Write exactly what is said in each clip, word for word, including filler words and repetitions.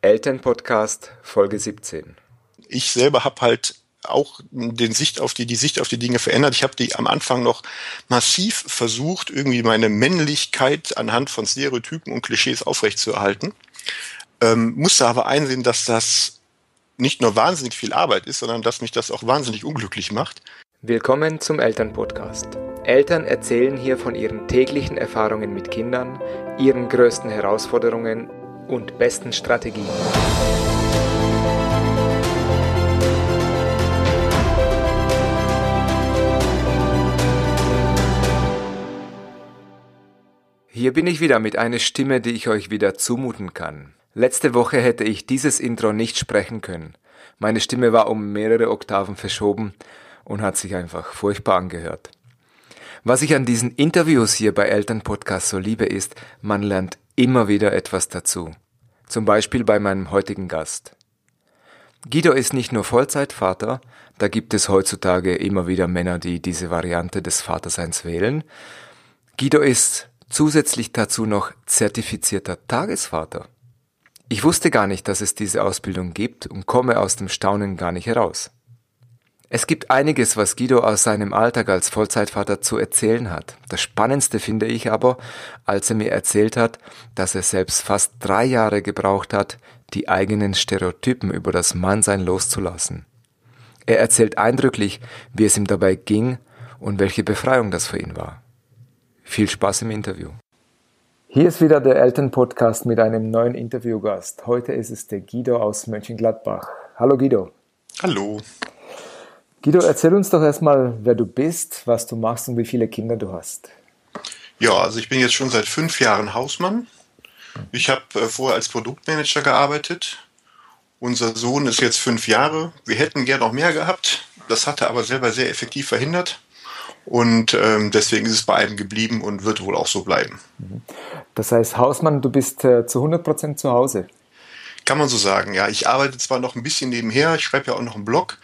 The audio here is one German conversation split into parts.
Elternpodcast Folge siebzehn. Ich selber habe halt auch den Sicht auf die, die Sicht auf die Dinge verändert. Ich habe die am Anfang noch massiv versucht, irgendwie meine Männlichkeit anhand von Stereotypen und Klischees aufrechtzuerhalten. Ähm, musste aber einsehen, dass das nicht nur wahnsinnig viel Arbeit ist, sondern dass mich das auch wahnsinnig unglücklich macht. Willkommen zum Elternpodcast. Eltern erzählen hier von ihren täglichen Erfahrungen mit Kindern, ihren größten Herausforderungen und besten Strategien. Hier bin ich wieder mit einer Stimme, die ich euch wieder zumuten kann. Letzte Woche hätte ich dieses Intro nicht sprechen können. Meine Stimme war um mehrere Oktaven verschoben und hat sich einfach furchtbar angehört. Was ich an diesen Interviews hier bei Elternpodcast so liebe ist, man lernt immer wieder etwas dazu. Zum Beispiel bei meinem heutigen Gast. Guido ist nicht nur Vollzeitvater, da gibt es heutzutage immer wieder Männer, die diese Variante des Vaterseins wählen. Guido ist zusätzlich dazu noch zertifizierter Tagesvater. Ich wusste gar nicht, dass es diese Ausbildung gibt und komme aus dem Staunen gar nicht heraus. Es gibt einiges, was Guido aus seinem Alltag als Vollzeitvater zu erzählen hat. Das Spannendste finde ich aber, als er mir erzählt hat, dass er selbst fast drei Jahre gebraucht hat, die eigenen Stereotypen über das Mannsein loszulassen. Er erzählt eindrücklich, wie es ihm dabei ging und welche Befreiung das für ihn war. Viel Spaß im Interview. Hier ist wieder der Elternpodcast mit einem neuen Interviewgast. Heute ist es der Guido aus Mönchengladbach. Hallo Guido. Hallo. Guido, erzähl uns doch erstmal, wer du bist, was du machst und wie viele Kinder du hast. Ja, also ich bin jetzt schon seit fünf Jahren Hausmann. Ich habe äh, vorher als Produktmanager gearbeitet. Unser Sohn ist jetzt fünf Jahre. Wir hätten gern noch mehr gehabt. Das hat er aber selber sehr effektiv verhindert. Und ähm, deswegen ist es bei einem geblieben und wird wohl auch so bleiben. Das heißt, Hausmann, du bist äh, zu hundert Prozent zu Hause? Kann man so sagen, ja. Ich arbeite zwar noch ein bisschen nebenher, ich schreibe ja auch noch einen Blog,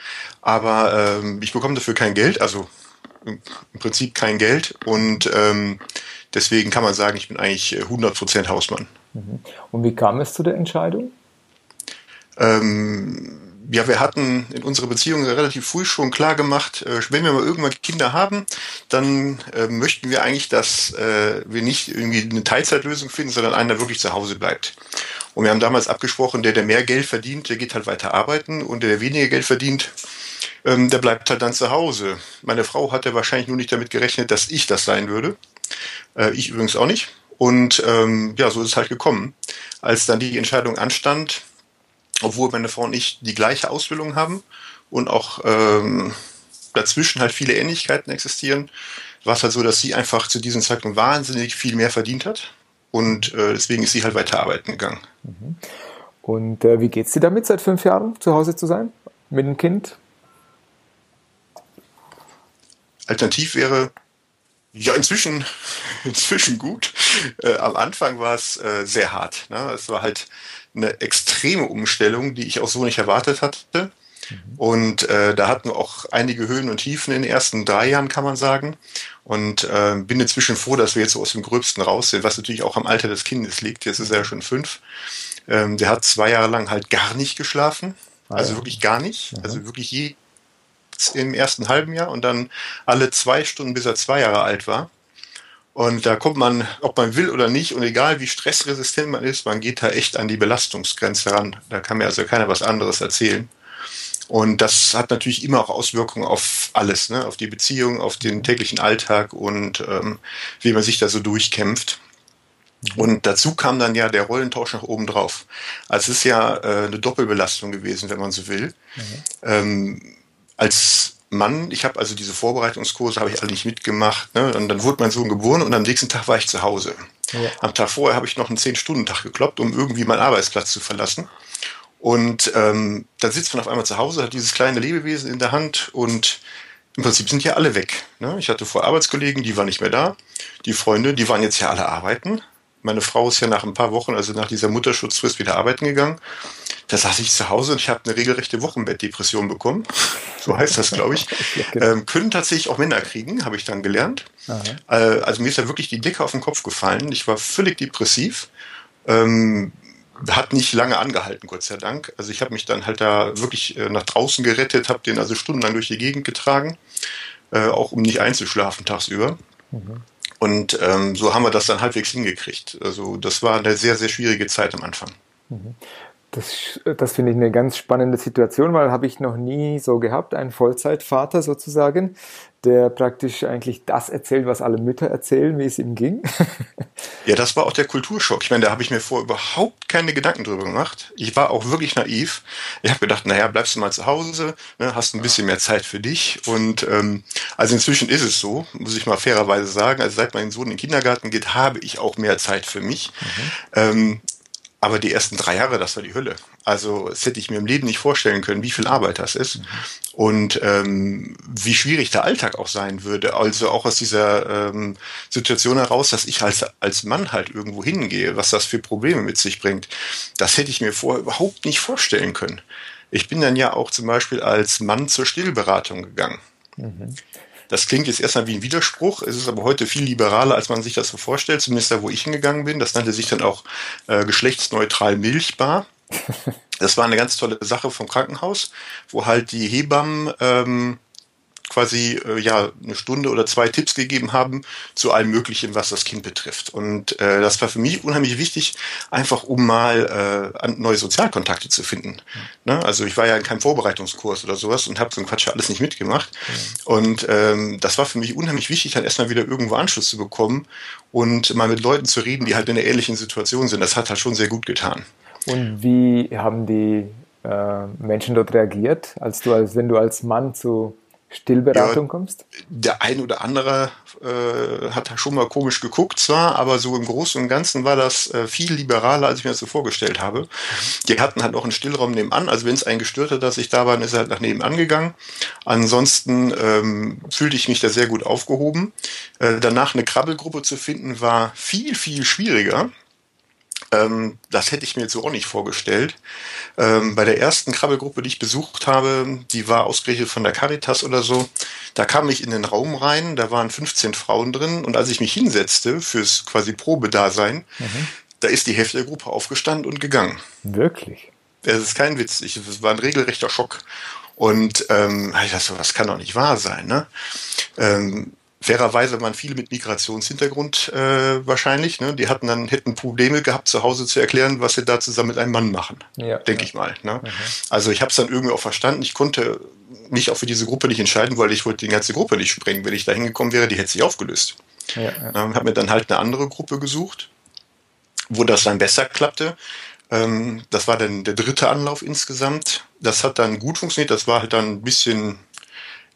aber ähm, ich bekomme dafür kein Geld, also im Prinzip kein Geld. Und ähm, deswegen kann man sagen, ich bin eigentlich hundert Prozent Hausmann. Und wie kam es zu der Entscheidung? Ähm... Ja, wir hatten in unserer Beziehung relativ früh schon klar gemacht, wenn wir mal irgendwann Kinder haben, dann äh, möchten wir eigentlich, dass äh, wir nicht irgendwie eine Teilzeitlösung finden, sondern einer wirklich zu Hause bleibt. Und wir haben damals abgesprochen, der, der mehr Geld verdient, der geht halt weiter arbeiten und der, der weniger Geld verdient, ähm, der bleibt halt dann zu Hause. Meine Frau hatte wahrscheinlich nur nicht damit gerechnet, dass ich das sein würde. Äh, ich übrigens auch nicht. Und ähm, ja, so ist es halt gekommen. Als dann die Entscheidung anstand, obwohl meine Frau und ich die gleiche Ausbildung haben und auch ähm, dazwischen halt viele Ähnlichkeiten existieren, war es halt so, dass sie einfach zu diesem Zeitpunkt wahnsinnig viel mehr verdient hat und äh, deswegen ist sie halt weiter arbeiten gegangen. Und äh, wie geht's dir damit, seit fünf Jahren zu Hause zu sein mit dem Kind? Alternativ wäre... Ja, inzwischen, inzwischen gut. Äh, am Anfang war es äh, sehr hart. Ne? Es war halt eine extreme Umstellung, die ich auch so nicht erwartet hatte. Mhm. Und äh, da hatten wir auch einige Höhen und Tiefen in den ersten drei Jahren, kann man sagen. Und äh, bin inzwischen froh, dass wir jetzt so aus dem Gröbsten raus sind, was natürlich auch am Alter des Kindes liegt. Jetzt ist er ja schon fünf. Ähm, der hat zwei Jahre lang halt gar nicht geschlafen. Also wirklich gar nicht. Mhm. Also wirklich je... im ersten halben Jahr und dann alle zwei Stunden, bis er zwei Jahre alt war. Und da kommt man, ob man will oder nicht, und egal wie stressresistent man ist, man geht da echt an die Belastungsgrenze ran. Da kann mir also keiner was anderes erzählen. Und das hat natürlich immer auch Auswirkungen auf alles, ne? Auf die Beziehung, auf den täglichen Alltag und ähm, wie man sich da so durchkämpft. Und dazu kam dann ja der Rollentausch nach oben drauf. Also es ist ja äh, eine Doppelbelastung gewesen, wenn man so will. Mhm. Ähm, Als Mann, ich habe also diese Vorbereitungskurse, habe ich alle nicht mitgemacht. Ne? Und dann wurde mein Sohn geboren und am nächsten Tag war ich zu Hause. Ja. Am Tag vorher habe ich noch einen zehn-Stunden-Tag gekloppt, um irgendwie meinen Arbeitsplatz zu verlassen. Und ähm, dann sitzt man auf einmal zu Hause, hat dieses kleine Lebewesen in der Hand und im Prinzip sind ja alle weg. Ne? Ich hatte vorher Arbeitskollegen, die waren nicht mehr da. Die Freunde, die waren jetzt ja alle arbeiten. Meine Frau ist ja nach ein paar Wochen, also nach dieser Mutterschutzfrist, wieder arbeiten gegangen. Da saß ich zu Hause und ich habe eine regelrechte Wochenbettdepression bekommen. So heißt das, glaube ich. Ähm, können tatsächlich auch Männer kriegen, habe ich dann gelernt. Äh, also mir ist ja wirklich die Decke auf den Kopf gefallen. Ich war völlig depressiv. Ähm, hat nicht lange angehalten, Gott sei Dank. Also ich habe mich dann halt da wirklich äh, nach draußen gerettet, habe den also stundenlang durch die Gegend getragen, äh, auch um nicht einzuschlafen tagsüber. Mhm. Und ähm, so haben wir das dann halbwegs hingekriegt. Also das war eine sehr, sehr schwierige Zeit am Anfang. Mhm. Das, das finde ich eine ganz spannende Situation, weil habe ich noch nie so gehabt, einen Vollzeitvater sozusagen, der praktisch eigentlich das erzählt, was alle Mütter erzählen, wie es ihm ging. Ja, das war auch der Kulturschock. Ich meine, da habe ich mir vorher überhaupt keine Gedanken drüber gemacht. Ich war auch wirklich naiv. Ich habe gedacht, naja, bleibst du mal zu Hause, ne, hast ein bisschen mehr Zeit für dich. Und ähm, also inzwischen ist es so, muss ich mal fairerweise sagen, also seit mein Sohn in den Kindergarten geht, habe ich auch mehr Zeit für mich. Mhm. Ähm, Aber die ersten drei Jahre, das war die Hölle. Also das hätte ich mir im Leben nicht vorstellen können, wie viel Arbeit das ist und ähm, wie schwierig der Alltag auch sein würde. Also auch aus dieser ähm, Situation heraus, dass ich als, als Mann halt irgendwo hingehe, was das für Probleme mit sich bringt. Das hätte ich mir vorher überhaupt nicht vorstellen können. Ich bin dann ja auch zum Beispiel als Mann zur Stillberatung gegangen. Mhm. Das klingt jetzt erstmal wie ein Widerspruch, es ist aber heute viel liberaler, als man sich das so vorstellt, zumindest da, wo ich hingegangen bin. Das nannte sich dann auch äh, geschlechtsneutral Milchbar. Das war eine ganz tolle Sache vom Krankenhaus, wo halt die Hebammen ähm, quasi äh, ja, eine Stunde oder zwei Tipps gegeben haben zu allem Möglichen, was das Kind betrifft. Und äh, das war für mich unheimlich wichtig, einfach um mal äh, neue Sozialkontakte zu finden. Mhm. Ne? Also ich war ja in keinem Vorbereitungskurs oder sowas und habe so ein Quatsch alles nicht mitgemacht. Mhm. Und ähm, das war für mich unheimlich wichtig, dann erstmal wieder irgendwo Anschluss zu bekommen und mal mit Leuten zu reden, die halt in einer ähnlichen Situation sind. Das hat halt schon sehr gut getan. Und wie haben die äh, Menschen dort reagiert, als du als wenn du als Mann zu Stillberatung kommst? Ja, der ein oder andere äh, hat schon mal komisch geguckt zwar, aber so im Großen und Ganzen war das äh, viel liberaler, als ich mir das so vorgestellt habe. Die hatten halt auch einen Stillraum nebenan, also wenn es einen gestört hat, dass ich da war, dann ist er halt nach nebenan gegangen. Ansonsten ähm, fühlte ich mich da sehr gut aufgehoben. Äh, danach eine Krabbelgruppe zu finden, war viel, viel schwieriger. Das hätte ich mir jetzt so auch nicht vorgestellt. Bei der ersten Krabbelgruppe, die ich besucht habe, die war ausgerechnet von der Caritas oder so, da kam ich in den Raum rein, da waren fünfzehn Frauen drin und als ich mich hinsetzte fürs quasi Probedasein, mhm. da ist die Hälfte der Gruppe aufgestanden und gegangen. Wirklich? Das ist kein Witz, es war ein regelrechter Schock. Und ähm, ich dachte so, das kann doch nicht wahr sein, ne? Ähm, Fairerweise waren viele mit Migrationshintergrund äh, wahrscheinlich. Ne? Die hatten dann hätten Probleme gehabt, zu Hause zu erklären, was sie da zusammen mit einem Mann machen, ja, denke ja. ich mal. Ne? Mhm. Also ich habe es dann irgendwie auch verstanden. Ich konnte mich auch für diese Gruppe nicht entscheiden, weil ich wollte die ganze Gruppe nicht sprengen. Wenn ich da hingekommen wäre, die hätte sich aufgelöst. Ja, ja. Ähm, habe mir dann halt eine andere Gruppe gesucht, wo das dann besser klappte. Ähm, das war dann der dritte Anlauf insgesamt. Das hat dann gut funktioniert. Das war halt dann ein bisschen...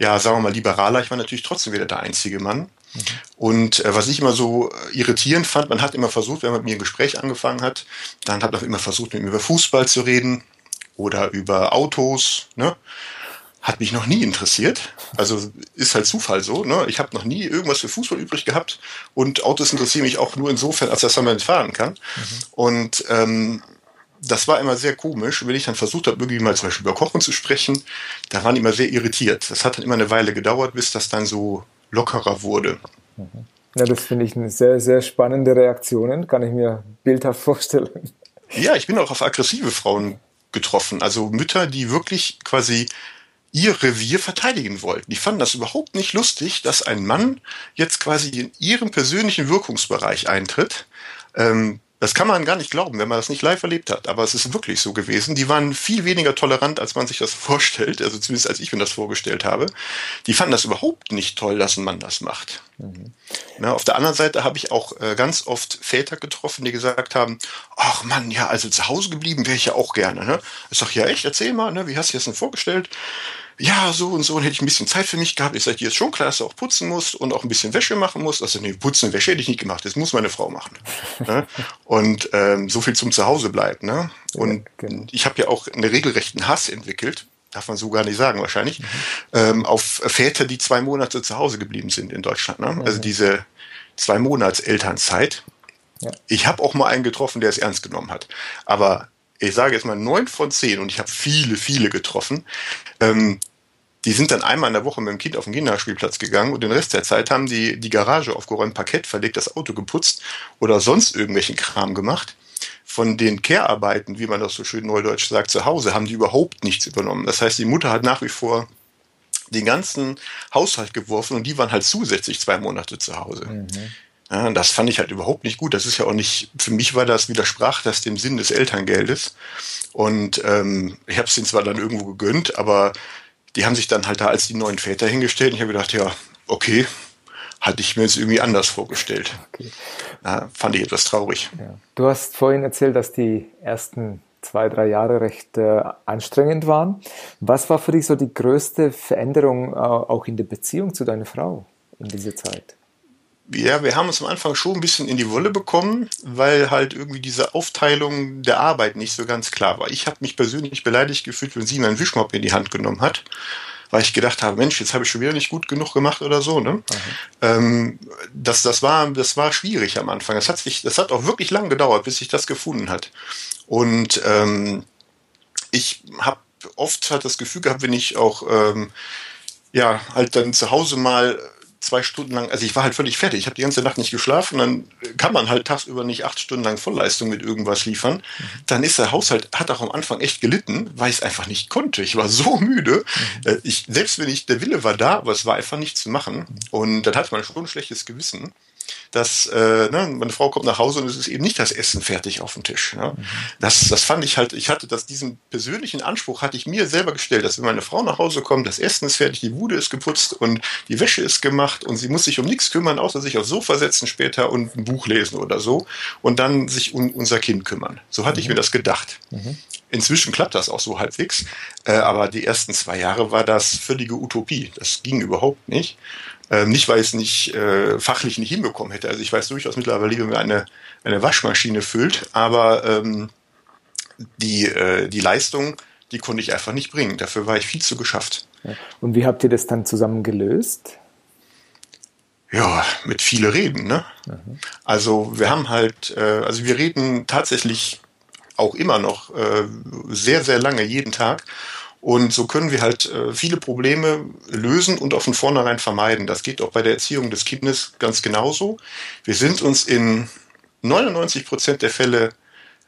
ja, sagen wir mal, liberaler. Ich war natürlich trotzdem wieder der einzige Mann. Mhm. Und äh, was ich immer so irritierend fand, man hat immer versucht, wenn man mit mir ein Gespräch angefangen hat, dann hat man immer versucht, mit mir über Fußball zu reden oder über Autos. Ne? Hat mich noch nie interessiert. Also ist halt Zufall so. Ne? Ich habe noch nie irgendwas für Fußball übrig gehabt. Und Autos interessieren mich auch nur insofern, als dass man damit fahren kann. Mhm. Und... Ähm, das war immer sehr komisch, wenn ich dann versucht habe, irgendwie mal zum Beispiel über Kochen zu sprechen, da waren die immer sehr irritiert. Das hat dann immer eine Weile gedauert, bis das dann so lockerer wurde. Ja, das finde ich eine sehr, sehr spannende Reaktion, kann ich mir bildhaft vorstellen. Ja, ich bin auch auf aggressive Frauen getroffen, also Mütter, die wirklich quasi ihr Revier verteidigen wollten. Die fanden das überhaupt nicht lustig, dass ein Mann jetzt quasi in ihrem persönlichen Wirkungsbereich eintritt. Ähm, Das kann man gar nicht glauben, wenn man das nicht live erlebt hat. Aber es ist wirklich so gewesen. Die waren viel weniger tolerant, als man sich das vorstellt. Also zumindest als ich mir das vorgestellt habe. Die fanden das überhaupt nicht toll, dass ein Mann das macht. Mhm. Na, auf der anderen Seite habe ich auch äh, ganz oft Väter getroffen, die gesagt haben, ach Mann, ja, also zu Hause geblieben wäre ich ja auch gerne. Ne? Ich sage, ja echt, erzähl mal, ne? Wie hast du dir das denn vorgestellt? Ja, so und so, und hätte ich ein bisschen Zeit für mich gehabt. Ich sage, dir ist schon klar, dass du auch putzen musst und auch ein bisschen Wäsche machen musst. Also nee, putzen, Wäsche hätte ich nicht gemacht, das muss meine Frau machen. Ne? Und ähm, so viel zum Zuhause bleiben. Ne? Und ja, genau. Ich habe ja auch einen regelrechten Hass entwickelt, darf man so gar nicht sagen wahrscheinlich, mhm. ähm, auf Väter, die zwei Monate zu Hause geblieben sind in Deutschland. Ne? Also mhm. diese zwei Monats Elternzeit. Ja. Ich habe auch mal einen getroffen, der es ernst genommen hat. Aber ich sage jetzt mal neun von zehn, und ich habe viele, viele getroffen, ähm, die sind dann einmal in der Woche mit dem Kind auf den Kinderspielplatz gegangen und den Rest der Zeit haben die die Garage aufgeräumt, Parkett verlegt, das Auto geputzt oder sonst irgendwelchen Kram gemacht, von den Care-Arbeiten, wie man das so schön neudeutsch sagt, zu Hause, haben die überhaupt nichts übernommen. Das heißt, die Mutter hat nach wie vor den ganzen Haushalt geworfen und die waren halt zusätzlich zwei Monate zu Hause. Mhm. Ja, das fand ich halt überhaupt nicht gut. Das ist ja auch nicht, für mich war das, widersprach das dem Sinn des Elterngeldes. Und ähm, ich habe es denen zwar dann irgendwo gegönnt, aber die haben sich dann halt da als die neuen Väter hingestellt. Und ich habe gedacht, ja, okay, hatte ich mir jetzt irgendwie anders vorgestellt. Okay. Ja, fand ich etwas traurig. Ja. Du hast vorhin erzählt, dass die ersten zwei, drei Jahre recht äh, anstrengend waren. Was war für dich so die größte Veränderung äh, auch in der Beziehung zu deiner Frau in dieser Zeit? Ja, wir haben uns am Anfang schon ein bisschen in die Wolle bekommen, weil halt irgendwie diese Aufteilung der Arbeit nicht so ganz klar war. Ich habe mich persönlich beleidigt gefühlt, wenn sie meinen Wischmopp in die Hand genommen hat, weil ich gedacht habe, Mensch, jetzt habe ich schon wieder nicht gut genug gemacht oder so. Ne? Mhm. Ähm, das, das, war, das war schwierig am Anfang. Das hat, sich, das hat auch wirklich lang gedauert, bis sich das gefunden hat. Und ähm, ich habe oft halt das Gefühl gehabt, wenn ich auch ähm, ja halt dann zu Hause mal zwei Stunden lang, also ich war halt völlig fertig, ich habe die ganze Nacht nicht geschlafen, dann kann man halt tagsüber nicht acht Stunden lang Vollleistung mit irgendwas liefern, dann ist der Haushalt, hat auch am Anfang echt gelitten, weil ich es einfach nicht konnte, ich war so müde, ich, selbst wenn ich, der Wille war da, aber es war einfach nichts zu machen und dann hatte man schon ein schlechtes Gewissen, dass äh, ne, meine Frau kommt nach Hause und es ist eben nicht das Essen fertig auf dem Tisch. Ne? Mhm. Das, das fand ich halt, ich hatte das, diesen persönlichen Anspruch hatte ich mir selber gestellt, dass wenn meine Frau nach Hause kommt, das Essen ist fertig, die Bude ist geputzt und die Wäsche ist gemacht und sie muss sich um nichts kümmern, außer sich aufs Sofa setzen später und ein Buch lesen oder so und dann sich um unser Kind kümmern. So hatte mhm. ich mir das gedacht. Mhm. Inzwischen klappt das auch so halbwegs, äh, aber die ersten zwei Jahre war das völlige Utopie. Das ging überhaupt nicht. Ähm, nicht, weil ich es nicht äh, fachlich nicht hinbekommen hätte. Also ich weiß durchaus mittlerweile, wie man eine, eine Waschmaschine füllt, aber ähm, die, äh, die Leistung, die konnte ich einfach nicht bringen. Dafür war ich viel zu geschafft. Und wie habt ihr das dann zusammen gelöst? Ja, mit viele Reden, ne? Mhm. Also wir haben halt, äh, also wir reden tatsächlich auch immer noch äh, sehr, sehr lange, jeden Tag. Und so können wir halt äh, viele Probleme lösen und auch von vornherein vermeiden. Das geht auch bei der Erziehung des Kindes ganz genauso. Wir sind uns in neunundneunzig Prozent der Fälle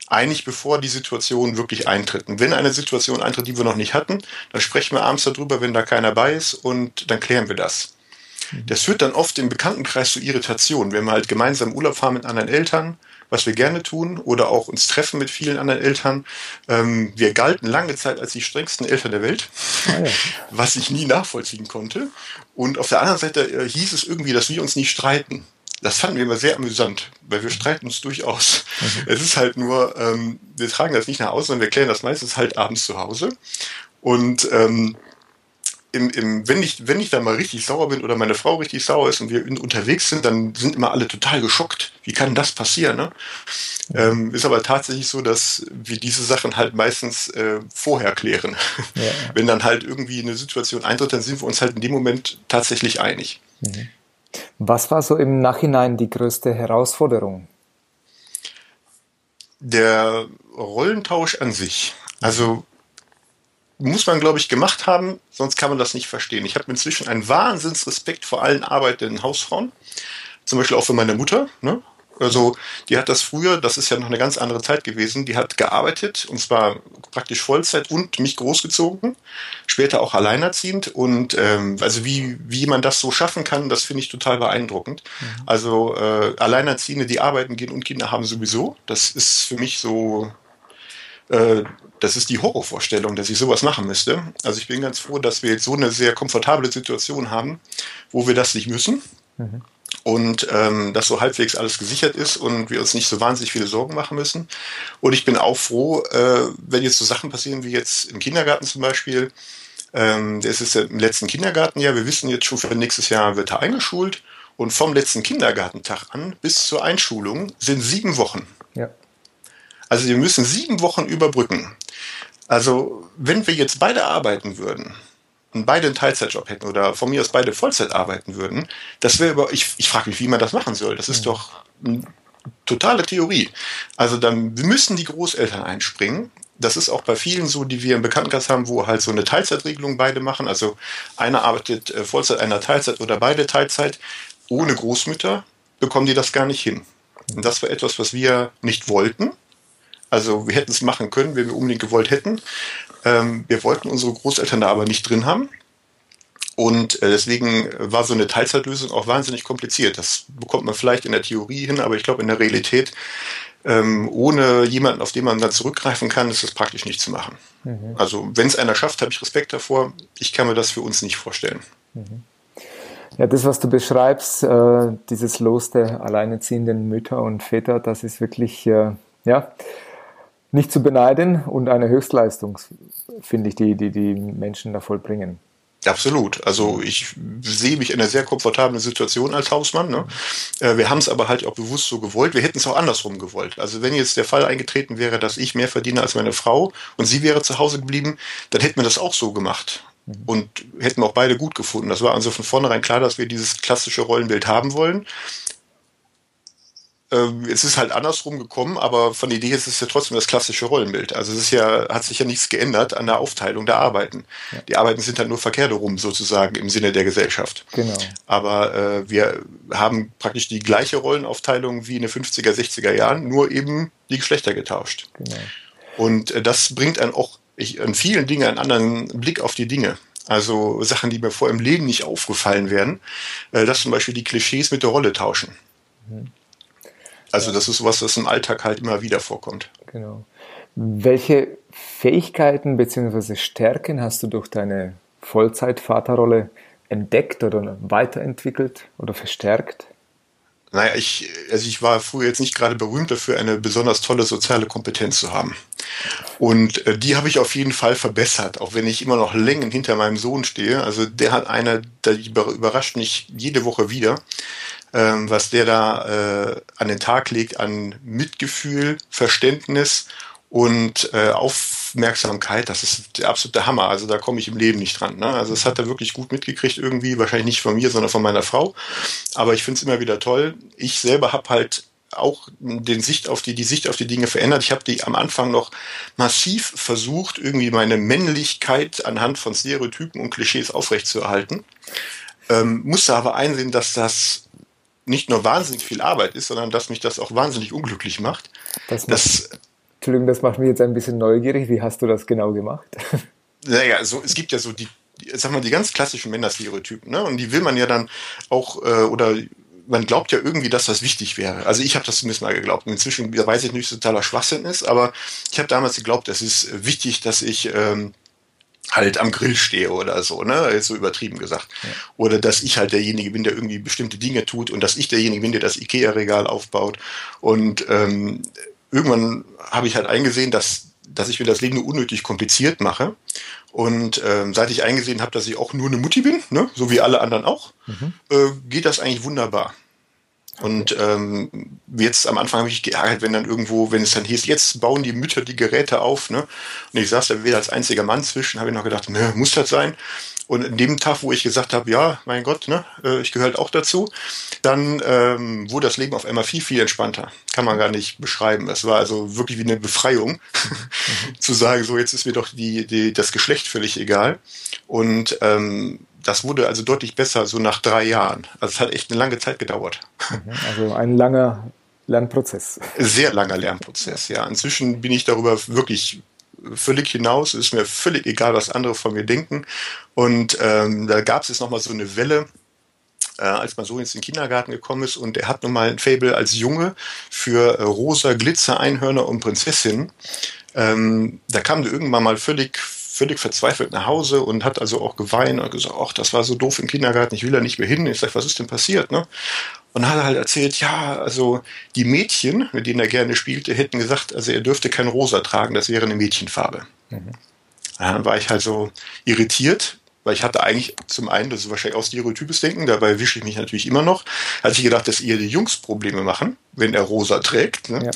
einig, bevor die Situation wirklich eintritt. Und wenn eine Situation eintritt, die wir noch nicht hatten, dann sprechen wir abends darüber, wenn da keiner bei ist, und dann klären wir das. Das führt dann oft im Bekanntenkreis zu Irritationen, wenn wir halt gemeinsam Urlaub fahren mit anderen Eltern, was wir gerne tun, oder auch uns treffen mit vielen anderen Eltern. Ähm, wir galten lange Zeit als die strengsten Eltern der Welt, ah, ja. was ich nie nachvollziehen konnte. Und auf der anderen Seite äh, hieß es irgendwie, dass wir uns nicht streiten. Das fanden wir immer sehr amüsant, weil wir streiten uns durchaus. Mhm. Es ist halt nur, ähm, wir tragen das nicht nach außen, sondern wir klären das meistens halt abends zu Hause. Und ähm, Im, im, wenn ich, wenn ich da mal richtig sauer bin oder meine Frau richtig sauer ist und wir unterwegs sind, dann sind immer alle total geschockt. Wie kann das passieren? Ne? Ähm, ist aber tatsächlich so, dass wir diese Sachen halt meistens äh, vorher klären. Ja. Wenn dann halt irgendwie eine Situation eintritt, dann sind wir uns halt in dem Moment tatsächlich einig. Was war so im Nachhinein die größte Herausforderung? Der Rollentausch an sich. Also muss man, glaube ich, gemacht haben, sonst kann man das nicht verstehen. Ich habe inzwischen einen Wahnsinnsrespekt vor allen arbeitenden Hausfrauen, zum Beispiel auch für meine Mutter. Ne? Also die hat das früher, das ist ja noch eine ganz andere Zeit gewesen, die hat gearbeitet, und zwar praktisch Vollzeit und mich großgezogen, später auch alleinerziehend. Und ähm, also wie, wie man das so schaffen kann, das finde ich total beeindruckend. Mhm. Also äh, Alleinerziehende, die arbeiten gehen und Kinder haben sowieso, das ist für mich so... Das ist die Horrorvorstellung, dass ich sowas machen müsste. Also ich bin ganz froh, dass wir jetzt so eine sehr komfortable Situation haben, wo wir das nicht müssen mhm. und ähm, dass so halbwegs alles gesichert ist und wir uns nicht so wahnsinnig viele Sorgen machen müssen. Und ich bin auch froh, äh, wenn jetzt so Sachen passieren wie jetzt im Kindergarten zum Beispiel. Ähm, das ist ja im letzten Kindergartenjahr. Wir wissen jetzt schon, für nächstes Jahr wird er eingeschult. Und vom letzten Kindergartentag an bis zur Einschulung sind sieben Wochen. Ja. Also wir müssen sieben Wochen überbrücken. Also wenn wir jetzt beide arbeiten würden und beide einen Teilzeitjob hätten oder von mir aus beide Vollzeit arbeiten würden, das wäre über. Ich, ich frage mich, wie man das machen soll. Das ist doch eine totale Theorie. Also dann müssen die Großeltern einspringen. Das ist auch bei vielen so, die wir im Bekanntenkreis haben, wo halt so eine Teilzeitregelung beide machen. Also einer arbeitet Vollzeit, einer Teilzeit oder beide Teilzeit. Ohne Großmütter bekommen die das gar nicht hin. Und das war etwas, was wir nicht wollten. Also wir hätten es machen können, wenn wir unbedingt gewollt hätten. Ähm, wir wollten unsere Großeltern da aber nicht drin haben. Und deswegen war so eine Teilzeitlösung auch wahnsinnig kompliziert. Das bekommt man vielleicht in der Theorie hin, aber ich glaube in der Realität, ähm, ohne jemanden, auf den man dann zurückgreifen kann, ist das praktisch nicht zu machen. Mhm. Also wenn es einer schafft, habe ich Respekt davor. Ich kann mir das für uns nicht vorstellen. Mhm. Ja, das, was du beschreibst, äh, dieses Los der alleinerziehenden Mütter und Väter, das ist wirklich äh, ja, nicht zu beneiden und eine Höchstleistung, finde ich, die, die die Menschen da vollbringen. Absolut. Also ich sehe mich in einer sehr komfortablen Situation als Hausmann. Ne? Wir haben es aber halt auch bewusst so gewollt. Wir hätten es auch andersrum gewollt. Also wenn jetzt der Fall eingetreten wäre, dass ich mehr verdiene als meine Frau und sie wäre zu Hause geblieben, dann hätten wir das auch so gemacht. Und hätten wir auch beide gut gefunden. Das war also von vornherein klar, dass wir dieses klassische Rollenbild haben wollen. Es ist halt andersrum gekommen, aber von der Idee ist es ja trotzdem das klassische Rollenbild. Also es ist ja, hat sich ja nichts geändert an der Aufteilung der Arbeiten. Ja. Die Arbeiten sind halt nur verkehrt rum sozusagen im Sinne der Gesellschaft. Genau. Aber äh, wir haben praktisch die gleiche Rollenaufteilung wie in den fünfziger, sechziger Jahren, nur eben die Geschlechter getauscht. Genau. Und äh, das bringt einen auch ich, an vielen Dingen einen anderen Blick auf die Dinge. Also Sachen, die mir vor im Leben nicht aufgefallen wären, äh, dass zum Beispiel die Klischees mit der Rolle tauschen. Mhm. Also das ist sowas, was im Alltag halt immer wieder vorkommt. Genau. Welche Fähigkeiten bzw. Stärken hast du durch deine Vollzeit-Vaterrolle entdeckt oder weiterentwickelt oder verstärkt? Naja, ich, also ich war früher jetzt nicht gerade berühmt dafür, eine besonders tolle soziale Kompetenz zu haben. Und äh, die habe ich auf jeden Fall verbessert, auch wenn ich immer noch Längen hinter meinem Sohn stehe. Also der hat eine, der überrascht mich jede Woche wieder, ähm, was der da äh, an den Tag legt an Mitgefühl, Verständnis und äh, Aufmerksamkeit. Das ist der absolute Hammer. Also da komme ich im Leben nicht dran. Ne? Also das hat er wirklich gut mitgekriegt irgendwie. Wahrscheinlich nicht von mir, sondern von meiner Frau. Aber ich finde es immer wieder toll. Ich selber habe halt auch den Sicht auf die, die Sicht auf die Dinge verändert. Ich habe die am Anfang noch massiv versucht, irgendwie meine Männlichkeit anhand von Stereotypen und Klischees aufrechtzuerhalten. Ähm, musste aber einsehen, dass das nicht nur wahnsinnig viel Arbeit ist, sondern dass mich das auch wahnsinnig unglücklich macht. Das das, Entschuldigung, das macht mich jetzt ein bisschen neugierig. Wie hast du das genau gemacht? Naja, so, es gibt ja so die, die, sag mal, die ganz klassischen Männerstereotypen, ne? Und die will man ja dann auch, äh, oder man glaubt ja irgendwie, dass das wichtig wäre. Also ich habe das zumindest mal geglaubt. Und inzwischen weiß ich nicht, dass es totaler Schwachsinn ist, aber ich habe damals geglaubt, es ist wichtig, dass ich ähm, halt am Grill stehe oder so, ne? Jetzt so übertrieben gesagt. Ja. Oder dass ich halt derjenige bin, der irgendwie bestimmte Dinge tut und dass ich derjenige bin, der das Ikea-Regal aufbaut. Und ähm, irgendwann habe ich halt eingesehen, dass, dass ich mir das Leben nur unnötig kompliziert mache. Und ähm, seit ich eingesehen habe, dass ich auch nur eine Mutti bin, ne? So wie alle anderen auch, mhm. äh, geht das eigentlich wunderbar. Und ähm, jetzt am Anfang habe ich geärgert, wenn dann irgendwo, wenn es dann hieß, jetzt bauen die Mütter die Geräte auf, ne? Und ich saß da wieder als einziger Mann zwischen, habe ich noch gedacht, ne, muss das sein? Und an dem Tag, wo ich gesagt habe, ja, mein Gott, ne, ich gehöre halt auch dazu, dann ähm, wurde das Leben auf einmal viel, viel entspannter. Kann man gar nicht beschreiben. Es war also wirklich wie eine Befreiung, zu sagen, so jetzt ist mir doch die, die, das Geschlecht völlig egal. Und ähm, das wurde also deutlich besser, so nach drei Jahren. Also es hat echt eine lange Zeit gedauert. Also ein langer Lernprozess. Sehr langer Lernprozess, ja. Inzwischen bin ich darüber wirklich völlig hinaus, ist mir völlig egal, was andere von mir denken. Und ähm, da gab es jetzt nochmal so eine Welle, äh, als mein Sohn jetzt in den Kindergarten gekommen ist und er hat nun mal ein Faible als Junge für äh, rosa Glitzer, Einhörner und Prinzessinnen. Ähm, da kam der irgendwann mal völlig, völlig verzweifelt nach Hause und hat also auch geweint und gesagt, ach, das war so doof im Kindergarten, ich will da nicht mehr hin. Ich sage, was ist denn passiert, ne? Und hat er halt erzählt, ja, also die Mädchen, mit denen er gerne spielte, hätten gesagt, also er dürfte kein Rosa tragen, das wäre eine Mädchenfarbe. Mhm. Dann war ich halt so irritiert, weil ich hatte eigentlich zum einen, das ist wahrscheinlich auch stereotypes Denken, dabei wische ich mich natürlich immer noch, hatte ich gedacht, dass eher die Jungs Probleme machen, wenn er Rosa trägt. Ne? Ja,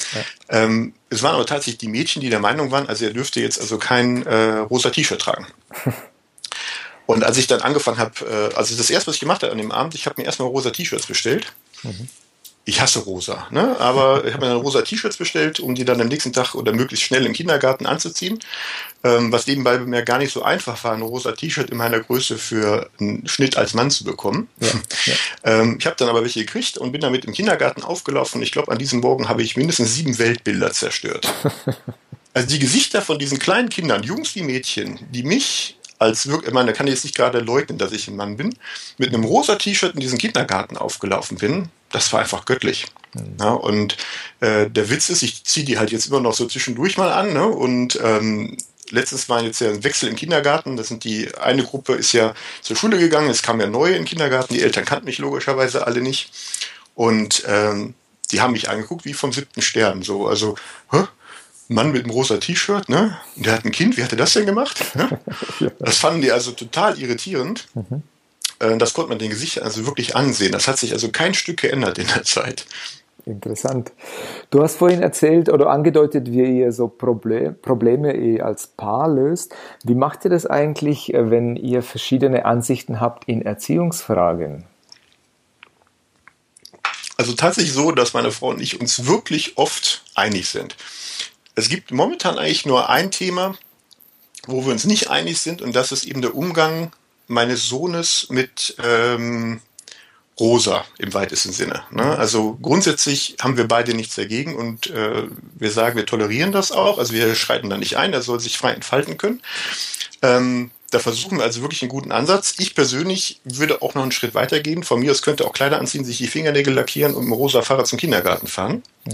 ja. Ähm, es waren aber tatsächlich die Mädchen, die der Meinung waren, also er dürfte jetzt also kein äh, rosa T-Shirt tragen. Und als ich dann angefangen habe, also das erste, was ich gemacht habe an dem Abend, ich habe mir erstmal rosa T-Shirts bestellt. Mhm. ich hasse rosa, ne? Aber ich habe mir dann rosa T-Shirts bestellt, um die dann am nächsten Tag oder möglichst schnell im Kindergarten anzuziehen, ähm, was nebenbei bemerkt gar nicht so einfach war, ein rosa T-Shirt in meiner Größe für einen Schnitt als Mann zu bekommen. Ja, ja. Ähm, ich habe dann aber welche gekriegt und bin damit im Kindergarten aufgelaufen. Ich glaube, an diesem Morgen habe ich mindestens sieben Weltbilder zerstört. Also die Gesichter von diesen kleinen Kindern, Jungs wie Mädchen, die mich als wirklich, ich meine, da kann ich jetzt nicht gerade leugnen, dass ich ein Mann bin, mit einem rosa T-Shirt in diesen Kindergarten aufgelaufen bin, das war einfach göttlich. Mhm. Ja, und äh, der Witz ist, ich ziehe die halt jetzt immer noch so zwischendurch mal an, ne? Und ähm, letztens war jetzt ja ein Wechsel im Kindergarten, das sind die, eine Gruppe ist ja zur Schule gegangen, es kamen ja neue in den Kindergarten, die Eltern kannten mich logischerweise alle nicht und ähm, die haben mich angeguckt wie vom siebten Stern, so, also, hä? Mann mit einem rosa T-Shirt, ne? Und der hat ein Kind, wie hat er das denn gemacht? Das fanden die also total irritierend. Mhm. Das konnte man den Gesichtern also wirklich ansehen. Das hat sich also kein Stück geändert in der Zeit. Interessant. Du hast vorhin erzählt oder angedeutet, wie ihr so Problem, Probleme als Paar löst. Wie macht ihr das eigentlich, wenn ihr verschiedene Ansichten habt in Erziehungsfragen? Also tatsächlich so, dass meine Frau und ich uns wirklich oft einig sind. Es gibt momentan eigentlich nur ein Thema, wo wir uns nicht einig sind, und das ist eben der Umgang meines Sohnes mit ähm, Rosa im weitesten Sinne. Ne? Also grundsätzlich haben wir beide nichts dagegen und äh, wir sagen, wir tolerieren das auch, also wir schreiten da nicht ein, er soll sich frei entfalten können. Ähm, da versuchen wir also wirklich einen guten Ansatz. Ich persönlich würde auch noch einen Schritt weiter gehen. Von mir aus könnte auch Kleider anziehen, sich die Fingernägel lackieren und mit dem rosa Fahrrad zum Kindergarten fahren. Mhm.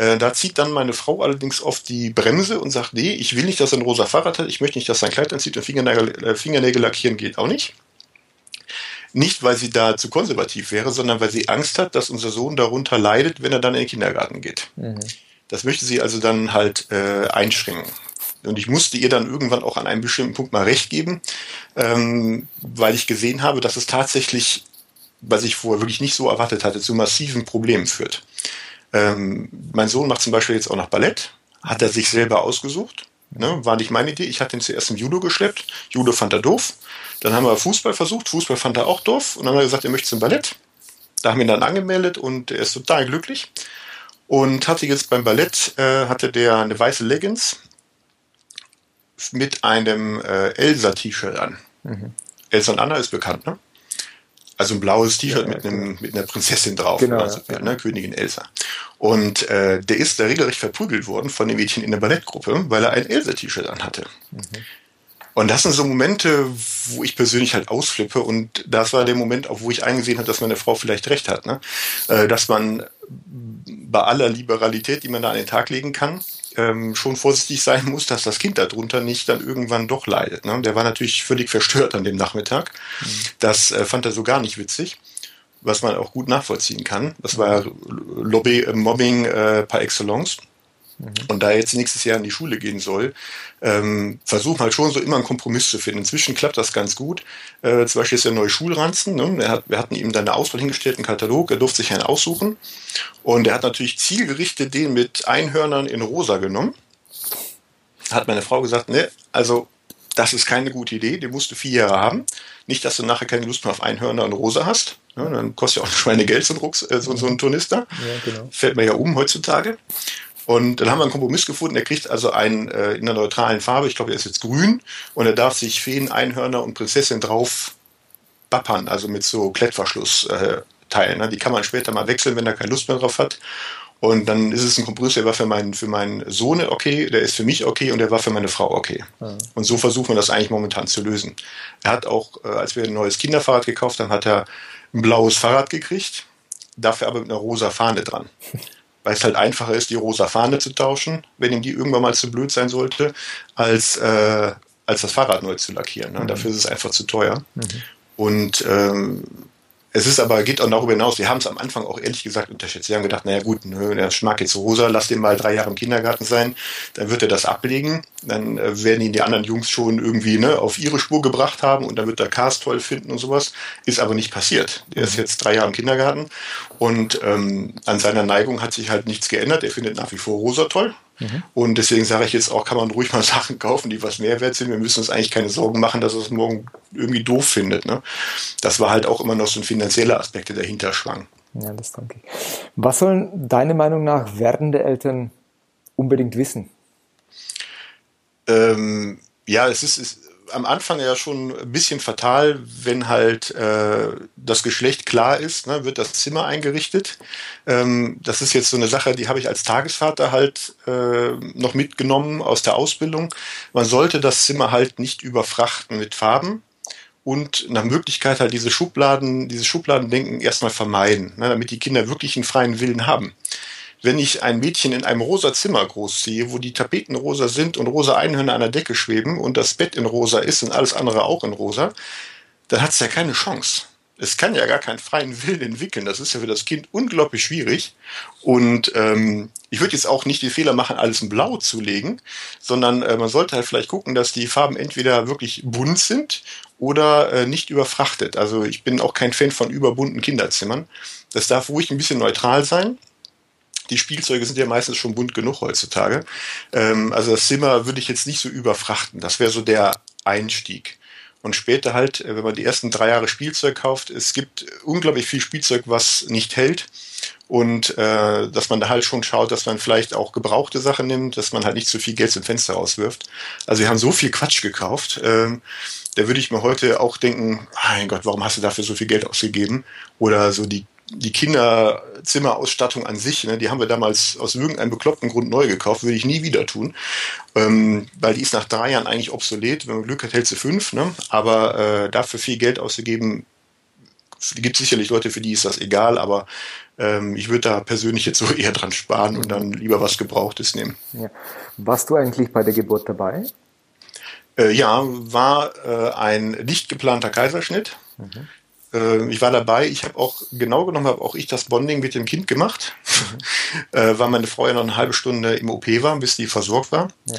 Da zieht dann meine Frau allerdings oft die Bremse und sagt, nee, ich will nicht, dass er ein rosa Fahrrad hat, ich möchte nicht, dass er ein Kleid anzieht und Fingernägel, äh, Fingernägel lackieren geht auch nicht. Nicht, weil sie da zu konservativ wäre, sondern weil sie Angst hat, dass unser Sohn darunter leidet, wenn er dann in den Kindergarten geht. Mhm. Das möchte sie also dann halt äh, einschränken. Und ich musste ihr dann irgendwann auch an einem bestimmten Punkt mal recht geben, ähm, weil ich gesehen habe, dass es tatsächlich, was ich vorher wirklich nicht so erwartet hatte, zu massiven Problemen führt. Ähm, mein Sohn macht zum Beispiel jetzt auch noch Ballett, hat er sich selber ausgesucht, ne? War nicht meine Idee, ich hatte ihn zuerst im Judo geschleppt, Judo fand er doof, dann haben wir Fußball versucht, Fußball fand er auch doof und dann haben wir gesagt, er möchte zum Ballett, da haben wir ihn dann angemeldet und er ist total glücklich und hatte jetzt beim Ballett, äh, hatte der eine weiße Leggings mit einem äh, Elsa-T-Shirt an. Mhm. Elsa und Anna ist bekannt, ne? Also ein blaues T-Shirt ja, ja, mit, einem, mit einer Prinzessin drauf, genau, also, ja, ne? Ja. Königin Elsa. Und äh, der ist da regelrecht verprügelt worden von dem Mädchen in der Ballettgruppe, weil er ein Elsa-T-Shirt anhatte. Mhm. Und das sind so Momente, wo ich persönlich halt ausflippe. Und das war der Moment, auch wo ich eingesehen habe, dass meine Frau vielleicht recht hat. Ne? Äh, dass man bei aller Liberalität, die man da an den Tag legen kann, ähm, schon vorsichtig sein muss, dass das Kind darunter nicht dann irgendwann doch leidet. Ne? Der war natürlich völlig verstört an dem Nachmittag. Mhm. Das äh, fand er so gar nicht witzig, was man auch gut nachvollziehen kann. Das war Lobby, äh, Mobbing äh, par excellence. Und da er jetzt nächstes Jahr in die Schule gehen soll, ähm, versuchen halt schon so immer einen Kompromiss zu finden. Inzwischen klappt das ganz gut. Äh, zum Beispiel ist der neue Schulranzen. Ne? Er hat, wir hatten ihm dann eine Auswahl hingestellt, einen Katalog. Er durfte sich einen aussuchen. Und er hat natürlich zielgerichtet den mit Einhörnern in rosa genommen. Hat meine Frau gesagt, ne, also das ist keine gute Idee, den musst du vier Jahre haben. Nicht, dass du nachher keine Lust mehr auf Einhörner und rosa hast. Ne? Dann kostet ja auch ein Schweinegeld so ein, Rucks, äh, so, so ein Turnister. Ja, genau. Fällt mir ja um heutzutage. Und dann haben wir einen Kompromiss gefunden, er kriegt also einen äh, in einer neutralen Farbe, ich glaube, er ist jetzt grün, und er darf sich Feen, Einhörner und Prinzessin drauf bappern, also mit so Klettverschlussteilen. Äh, ne? Die kann man später mal wechseln, wenn er keine Lust mehr drauf hat. Und dann ist es ein Kompromiss, der war für meinen, für meinen Sohn okay, der ist für mich okay und der war für meine Frau okay. Mhm. Und so versuchen wir das eigentlich momentan zu lösen. Er hat auch, äh, als wir ein neues Kinderfahrrad gekauft haben, hat er ein blaues Fahrrad gekriegt, dafür aber mit einer rosa Fahne dran. Weil es halt einfacher ist, die rosa Fahne zu tauschen, wenn ihm die irgendwann mal zu blöd sein sollte, als, äh, als das Fahrrad neu zu lackieren. Ne? Mhm. Dafür ist es einfach zu teuer. Mhm. Und ähm, es ist aber, geht auch darüber hinaus, wir haben es am Anfang auch ehrlich gesagt unterschätzt. Wir haben gedacht, naja gut, nö, der mag jetzt rosa, lass den mal drei Jahre im Kindergarten sein, dann wird er das ablegen, dann äh, werden ihn die anderen Jungs schon irgendwie ne, auf ihre Spur gebracht haben und dann wird er Cars toll finden und sowas. Ist aber nicht passiert. Der ist jetzt drei Jahre im Kindergarten und ähm, an seiner Neigung hat sich halt nichts geändert. Er findet nach wie vor rosa toll. Mhm. Und deswegen sage ich jetzt auch, kann man ruhig mal Sachen kaufen, die was mehr wert sind. Wir müssen uns eigentlich keine Sorgen machen, dass er es morgen irgendwie doof findet. Ne? Das war halt auch immer noch so ein finanzieller Aspekt, der dahinter schwang. Ja, das danke ich. Was sollen deiner Meinung nach werdende Eltern unbedingt wissen? Ähm, ja, es ist, ist am Anfang ja schon ein bisschen fatal, wenn halt äh, das Geschlecht klar ist, ne, wird das Zimmer eingerichtet. Ähm, das ist jetzt so eine Sache, die habe ich als Tagesvater halt äh, noch mitgenommen aus der Ausbildung. Man sollte das Zimmer halt nicht überfrachten mit Farben. Und nach Möglichkeit halt diese Schubladen, dieses Schubladendenken erstmal vermeiden, ne, damit die Kinder wirklich einen freien Willen haben. Wenn ich ein Mädchen in einem rosa Zimmer großziehe, wo die Tapeten rosa sind und rosa Einhörner an der Decke schweben und das Bett in rosa ist und alles andere auch in rosa, dann hat es ja keine Chance. Es kann ja gar keinen freien Willen entwickeln. Das ist ja für das Kind unglaublich schwierig. Und ähm, ich würde jetzt auch nicht den Fehler machen, alles in Blau zu legen, sondern äh, man sollte halt vielleicht gucken, dass die Farben entweder wirklich bunt sind oder äh, nicht überfrachtet. Also ich bin auch kein Fan von überbunten Kinderzimmern. Das darf ruhig ein bisschen neutral sein. Die Spielzeuge sind ja meistens schon bunt genug heutzutage. Ähm, also das Zimmer würde ich jetzt nicht so überfrachten. Das wäre so der Einstieg. Und später halt, wenn man die ersten drei Jahre Spielzeug kauft, es gibt unglaublich viel Spielzeug, was nicht hält. Und äh, dass man da halt schon schaut, dass man vielleicht auch gebrauchte Sachen nimmt, dass man halt nicht zu viel Geld zum Fenster rauswirft. Also wir haben so viel Quatsch gekauft, ähm, da würde ich mir heute auch denken, mein Gott, warum hast du dafür so viel Geld ausgegeben? Oder so die, die Kinderzimmerausstattung an sich, ne, die haben wir damals aus irgendeinem bekloppten Grund neu gekauft, würde ich nie wieder tun, ähm, weil die ist nach drei Jahren eigentlich obsolet. Wenn man Glück hat, hält sie fünf, ne? Aber äh, dafür viel Geld ausgegeben, gibt es sicherlich Leute, für die ist das egal, aber ähm, ich würde da persönlich jetzt so eher dran sparen und dann lieber was Gebrauchtes nehmen. Ja. Warst du eigentlich bei der Geburt dabei? Äh, ja, war äh, ein nicht geplanter Kaiserschnitt. Mhm. Äh, ich war dabei, ich habe auch, genau genommen habe auch ich das Bonding mit dem Kind gemacht, mhm. äh, weil meine Frau ja noch eine halbe Stunde im O P war, bis die versorgt war. Ja.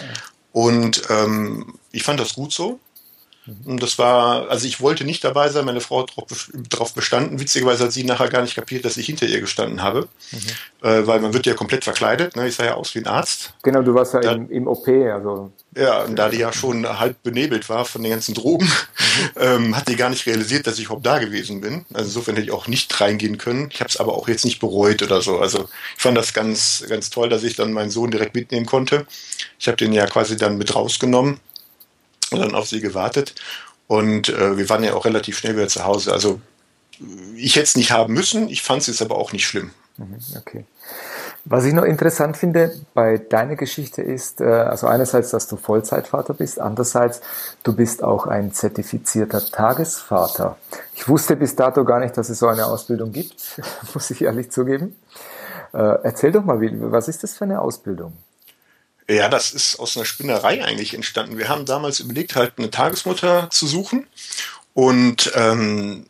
Und ähm, ich fand das gut so. Und das war, also ich wollte nicht dabei sein, meine Frau hat darauf bestanden. Witzigerweise hat sie nachher gar nicht kapiert, dass ich hinter ihr gestanden habe, mhm. äh, weil man wird ja komplett verkleidet, ne? Ich sah ja aus wie ein Arzt. Genau, du warst ja da, im, im O P. Also. Ja, und da die ja schon halb benebelt war von den ganzen Drogen, mhm. ähm, hat die gar nicht realisiert, dass ich überhaupt da gewesen bin. Also insofern hätte ich auch nicht reingehen können. Ich habe es aber auch jetzt nicht bereut oder so. Also ich fand das ganz, ganz toll, dass ich dann meinen Sohn direkt mitnehmen konnte. Ich habe den ja quasi dann mit rausgenommen. Und dann auf sie gewartet. Und äh, wir waren ja auch relativ schnell wieder zu Hause. Also ich hätte es nicht haben müssen, ich fand es jetzt aber auch nicht schlimm. Okay. Was ich noch interessant finde bei deiner Geschichte ist, äh, also einerseits, dass du Vollzeitvater bist, andererseits, du bist auch ein zertifizierter Tagesvater. Ich wusste bis dato gar nicht, dass es so eine Ausbildung gibt, muss ich ehrlich zugeben. Äh, erzähl doch mal, was ist das für eine Ausbildung? Ja, das ist aus einer Spinnerei eigentlich entstanden. Wir haben damals überlegt, halt eine Tagesmutter zu suchen und ähm,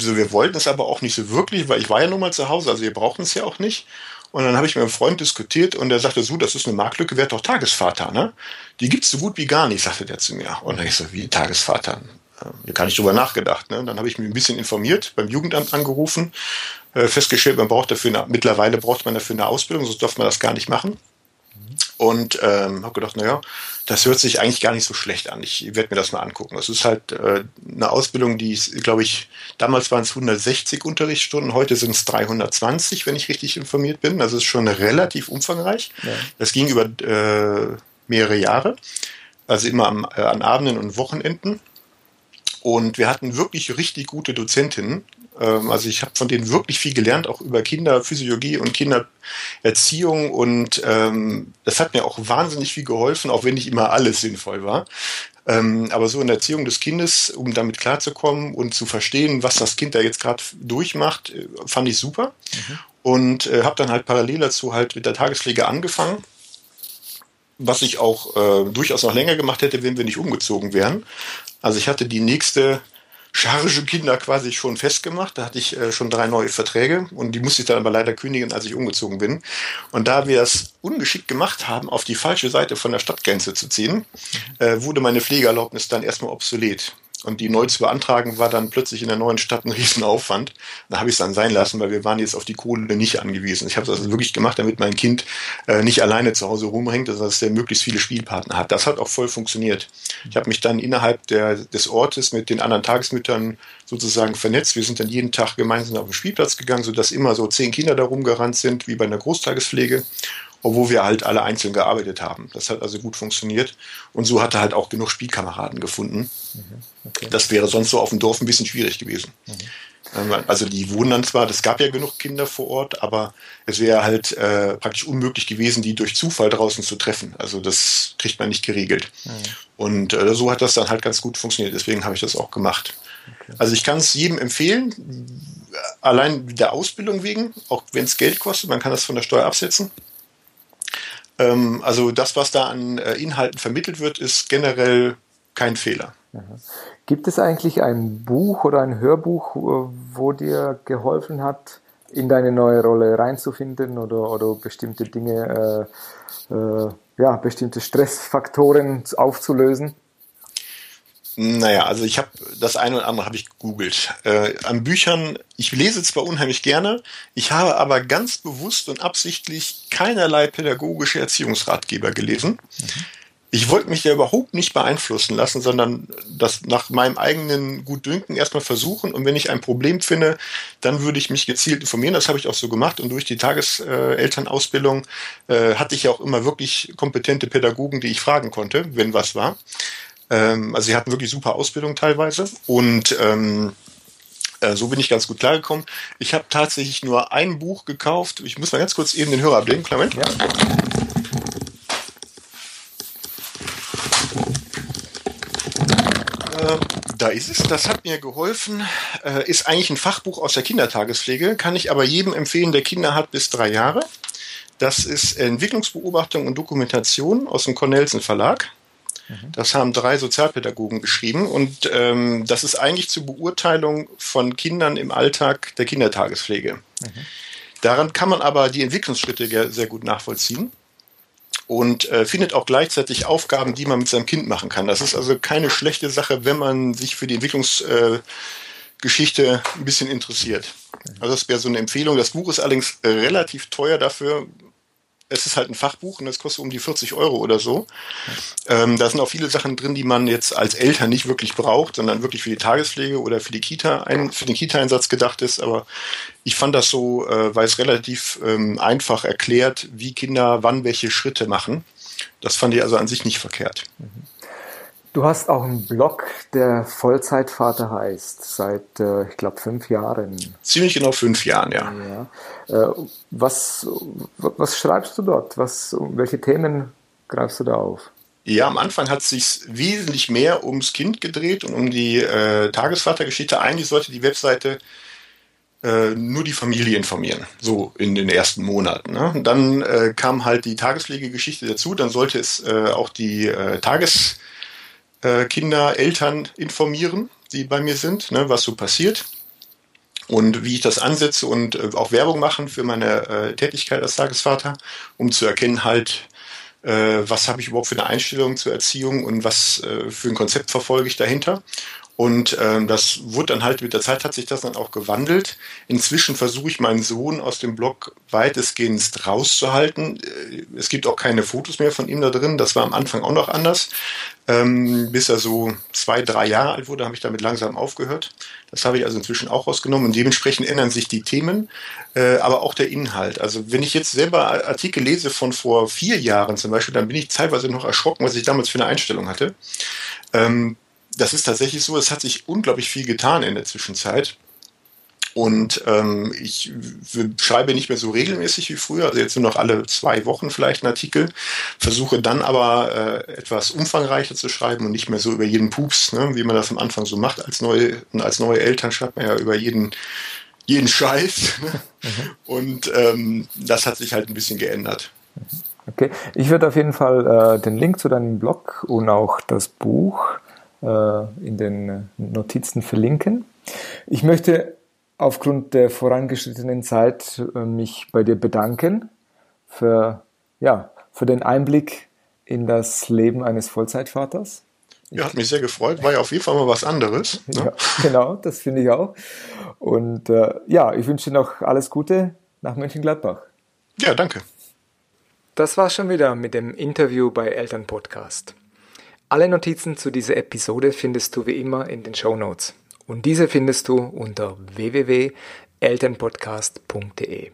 so, wir wollten es aber auch nicht so wirklich, weil ich war ja nun mal zu Hause, also wir brauchten es ja auch nicht. Und dann habe ich mit einem Freund diskutiert und der sagte so, das ist eine Marktlücke, wer hat doch Tagesvater, ne? Die gibt's so gut wie gar nicht, sagte der zu mir. Und dann ich so, wie Tagesvater? Da gar nicht drüber nachgedacht. Ne? Dann habe ich mich ein bisschen informiert, beim Jugendamt angerufen, äh, festgestellt, man braucht dafür eine, mittlerweile braucht man dafür eine Ausbildung, sonst darf man das gar nicht machen. Und ähm, habe gedacht, naja, das hört sich eigentlich gar nicht so schlecht an. Ich werde mir das mal angucken. Das ist halt äh, eine Ausbildung, die ist, glaube ich, damals waren es hundertsechzig Unterrichtsstunden, heute sind es dreihundertzwanzig, wenn ich richtig informiert bin. Das ist schon relativ umfangreich. Ja. Das ging über äh, mehrere Jahre, also immer am, äh, an Abenden und Wochenenden. Und wir hatten wirklich richtig gute Dozentinnen. Also ich habe von denen wirklich viel gelernt, auch über Kinderphysiologie und Kindererziehung und ähm, das hat mir auch wahnsinnig viel geholfen, auch wenn nicht immer alles sinnvoll war. Ähm, aber so in der Erziehung des Kindes, um damit klarzukommen und zu verstehen, was das Kind da jetzt gerade durchmacht, fand ich super. Mhm. Und äh, habe dann halt parallel dazu halt mit der Tagespflege angefangen, was ich auch äh, durchaus noch länger gemacht hätte, wenn wir nicht umgezogen wären. Also ich hatte die nächste Charge Kinder quasi schon festgemacht. Da hatte ich äh, schon drei neue Verträge und die musste ich dann aber leider kündigen, als ich umgezogen bin. Und da wir es ungeschickt gemacht haben, auf die falsche Seite von der Stadtgrenze zu ziehen, äh, wurde meine Pflegeerlaubnis dann erstmal obsolet. Und die neu zu beantragen war dann plötzlich in der neuen Stadt ein Riesenaufwand. Da habe ich es dann sein lassen, weil wir waren jetzt auf die Kohle nicht angewiesen. Ich habe es also wirklich gemacht, damit mein Kind äh, nicht alleine zu Hause rumhängt, sondern dass er möglichst viele Spielpartner hat. Das hat auch voll funktioniert. Ich habe mich dann innerhalb der, des Ortes mit den anderen Tagesmüttern sozusagen vernetzt. Wir sind dann jeden Tag gemeinsam auf den Spielplatz gegangen, sodass immer so zehn Kinder da rumgerannt sind, wie bei einer Großtagespflege, obwohl wir halt alle einzeln gearbeitet haben. Das hat also gut funktioniert. Und so hat er halt auch genug Spielkameraden gefunden. Okay. Das wäre sonst so auf dem Dorf ein bisschen schwierig gewesen. Okay. Also die wohnen dann zwar, es gab ja genug Kinder vor Ort, aber es wäre halt äh, praktisch unmöglich gewesen, die durch Zufall draußen zu treffen. Also das kriegt man nicht geregelt. Okay. Und äh, so hat das dann halt ganz gut funktioniert. Deswegen habe ich das auch gemacht. Okay. Also ich kann es jedem empfehlen, allein der Ausbildung wegen, auch wenn es Geld kostet, man kann das von der Steuer absetzen. Also das, was da an Inhalten vermittelt wird, ist generell kein Fehler. Gibt es eigentlich ein Buch oder ein Hörbuch, wo dir geholfen hat, in deine neue Rolle reinzufinden oder, oder bestimmte Dinge, äh, äh, ja, bestimmte Stressfaktoren aufzulösen? Naja, also ich habe das eine oder andere habe ich gegoogelt. Äh, an Büchern, ich lese zwar unheimlich gerne, ich habe aber ganz bewusst und absichtlich keinerlei pädagogische Erziehungsratgeber gelesen. Mhm. Ich wollte mich ja überhaupt nicht beeinflussen lassen, sondern das nach meinem eigenen Gutdünken erstmal versuchen. Und wenn ich ein Problem finde, dann würde ich mich gezielt informieren. Das habe ich auch so gemacht. Und durch die Tageselternausbildung äh, hatte ich ja auch immer wirklich kompetente Pädagogen, die ich fragen konnte, wenn was war. Also sie hatten wirklich super Ausbildung teilweise und ähm, äh, so bin ich ganz gut klargekommen. Ich habe tatsächlich nur ein Buch gekauft. Ich muss mal ganz kurz eben den Hörer ablegen. Klar, Moment. Ja. Äh, da ist es. Das hat mir geholfen. Äh, ist eigentlich ein Fachbuch aus der Kindertagespflege. Kann ich aber jedem empfehlen, der Kinder hat bis drei Jahre. Das ist Entwicklungsbeobachtung und Dokumentation aus dem Cornelsen Verlag. Das haben drei Sozialpädagogen geschrieben und ähm, das ist eigentlich zur Beurteilung von Kindern im Alltag der Kindertagespflege. Mhm. Daran kann man aber die Entwicklungsschritte sehr gut nachvollziehen und äh, findet auch gleichzeitig Aufgaben, die man mit seinem Kind machen kann. Das ist also keine schlechte Sache, wenn man sich für die Entwicklungsgeschichte äh, ein bisschen interessiert. Also das wäre so eine Empfehlung. Das Buch ist allerdings relativ teuer dafür. Es ist halt ein Fachbuch und das kostet um die vierzig Euro oder so. Ähm, da sind auch viele Sachen drin, die man jetzt als Eltern nicht wirklich braucht, sondern wirklich für die Tagespflege oder für die Kita, für den Kita-Einsatz gedacht ist. Aber ich fand das so, äh, weil es relativ ähm, einfach erklärt, wie Kinder wann welche Schritte machen. Das fand ich also an sich nicht verkehrt. Du hast auch einen Blog, der Vollzeitvater heißt, seit, äh, ich glaube, fünf Jahren. Ziemlich genau fünf Jahren, ja. ja. Äh, was, was schreibst du dort? Was, welche Themen greifst du da auf? Ja, am Anfang hat es sich wesentlich mehr ums Kind gedreht und um die äh, Tagesvatergeschichte. Eigentlich sollte die Webseite Äh, nur die Familie informieren, so in den ersten Monaten. Ne? Und dann äh, kam halt die Tagespflegegeschichte dazu, dann sollte es äh, auch die äh, Tages Kinder, Eltern informieren, die bei mir sind, ne, was so passiert und wie ich das ansetze und äh, auch Werbung machen für meine äh, Tätigkeit als Tagesvater, um zu erkennen halt, äh, was habe ich überhaupt für eine Einstellung zur Erziehung und was äh, für ein Konzept verfolge ich dahinter. Und ähm, das wurde dann halt, mit der Zeit hat sich das dann auch gewandelt. Inzwischen versuche ich meinen Sohn aus dem Blog weitestgehend rauszuhalten. Es gibt auch keine Fotos mehr von ihm da drin. Das war am Anfang auch noch anders. Ähm, bis er so zwei, drei Jahre alt wurde, habe ich damit langsam aufgehört. Das habe ich also inzwischen auch rausgenommen. Und dementsprechend ändern sich die Themen, äh, aber auch der Inhalt. Also wenn ich jetzt selber Artikel lese von vor vier Jahren zum Beispiel, dann bin ich teilweise noch erschrocken, was ich damals für eine Einstellung hatte. Ähm, Das ist tatsächlich so, es hat sich unglaublich viel getan in der Zwischenzeit und ähm, ich schreibe nicht mehr so regelmäßig wie früher, also jetzt nur noch alle zwei Wochen vielleicht einen Artikel, versuche dann aber äh, etwas umfangreicher zu schreiben und nicht mehr so über jeden Pups, ne, wie man das am Anfang so macht, als neue, als neue Eltern schreibt man ja über jeden, jeden Scheiß, ne? Und ähm, das hat sich halt ein bisschen geändert. Okay, ich würde auf jeden Fall äh, den Link zu deinem Blog und auch das Buch in den Notizen verlinken. Ich möchte aufgrund der vorangeschrittenen Zeit mich bei dir bedanken für, ja, für den Einblick in das Leben eines Vollzeitvaters. Ja, hat mich sehr gefreut. War ja auf jeden Fall mal was anderes. Ne? Ja, genau, das finde ich auch. Und äh, ja, ich wünsche dir noch alles Gute nach Mönchengladbach. Ja, danke. Das war's schon wieder mit dem Interview bei Elternpodcast. Alle Notizen zu dieser Episode findest du wie immer in den Shownotes. Und diese findest du unter w w w punkt elternpodcast punkt d e.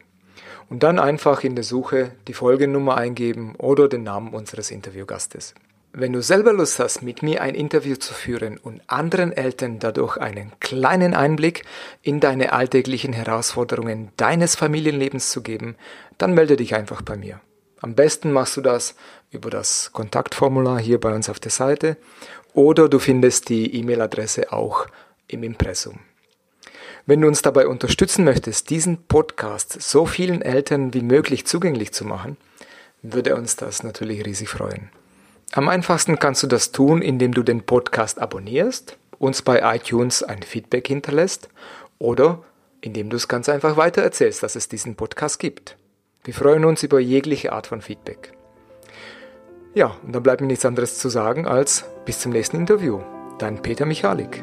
Und dann einfach in der Suche die Folgennummer eingeben oder den Namen unseres Interviewgastes. Wenn du selber Lust hast, mit mir ein Interview zu führen und anderen Eltern dadurch einen kleinen Einblick in deine alltäglichen Herausforderungen deines Familienlebens zu geben, dann melde dich einfach bei mir. Am besten machst du das über das Kontaktformular hier bei uns auf der Seite oder du findest die E-Mail-Adresse auch im Impressum. Wenn du uns dabei unterstützen möchtest, diesen Podcast so vielen Eltern wie möglich zugänglich zu machen, würde uns das natürlich riesig freuen. Am einfachsten kannst du das tun, indem du den Podcast abonnierst, uns bei iTunes ein Feedback hinterlässt oder indem du es ganz einfach weitererzählst, dass es diesen Podcast gibt. Wir freuen uns über jegliche Art von Feedback. Ja, und dann bleibt mir nichts anderes zu sagen als bis zum nächsten Interview. Dein Peter Michalik.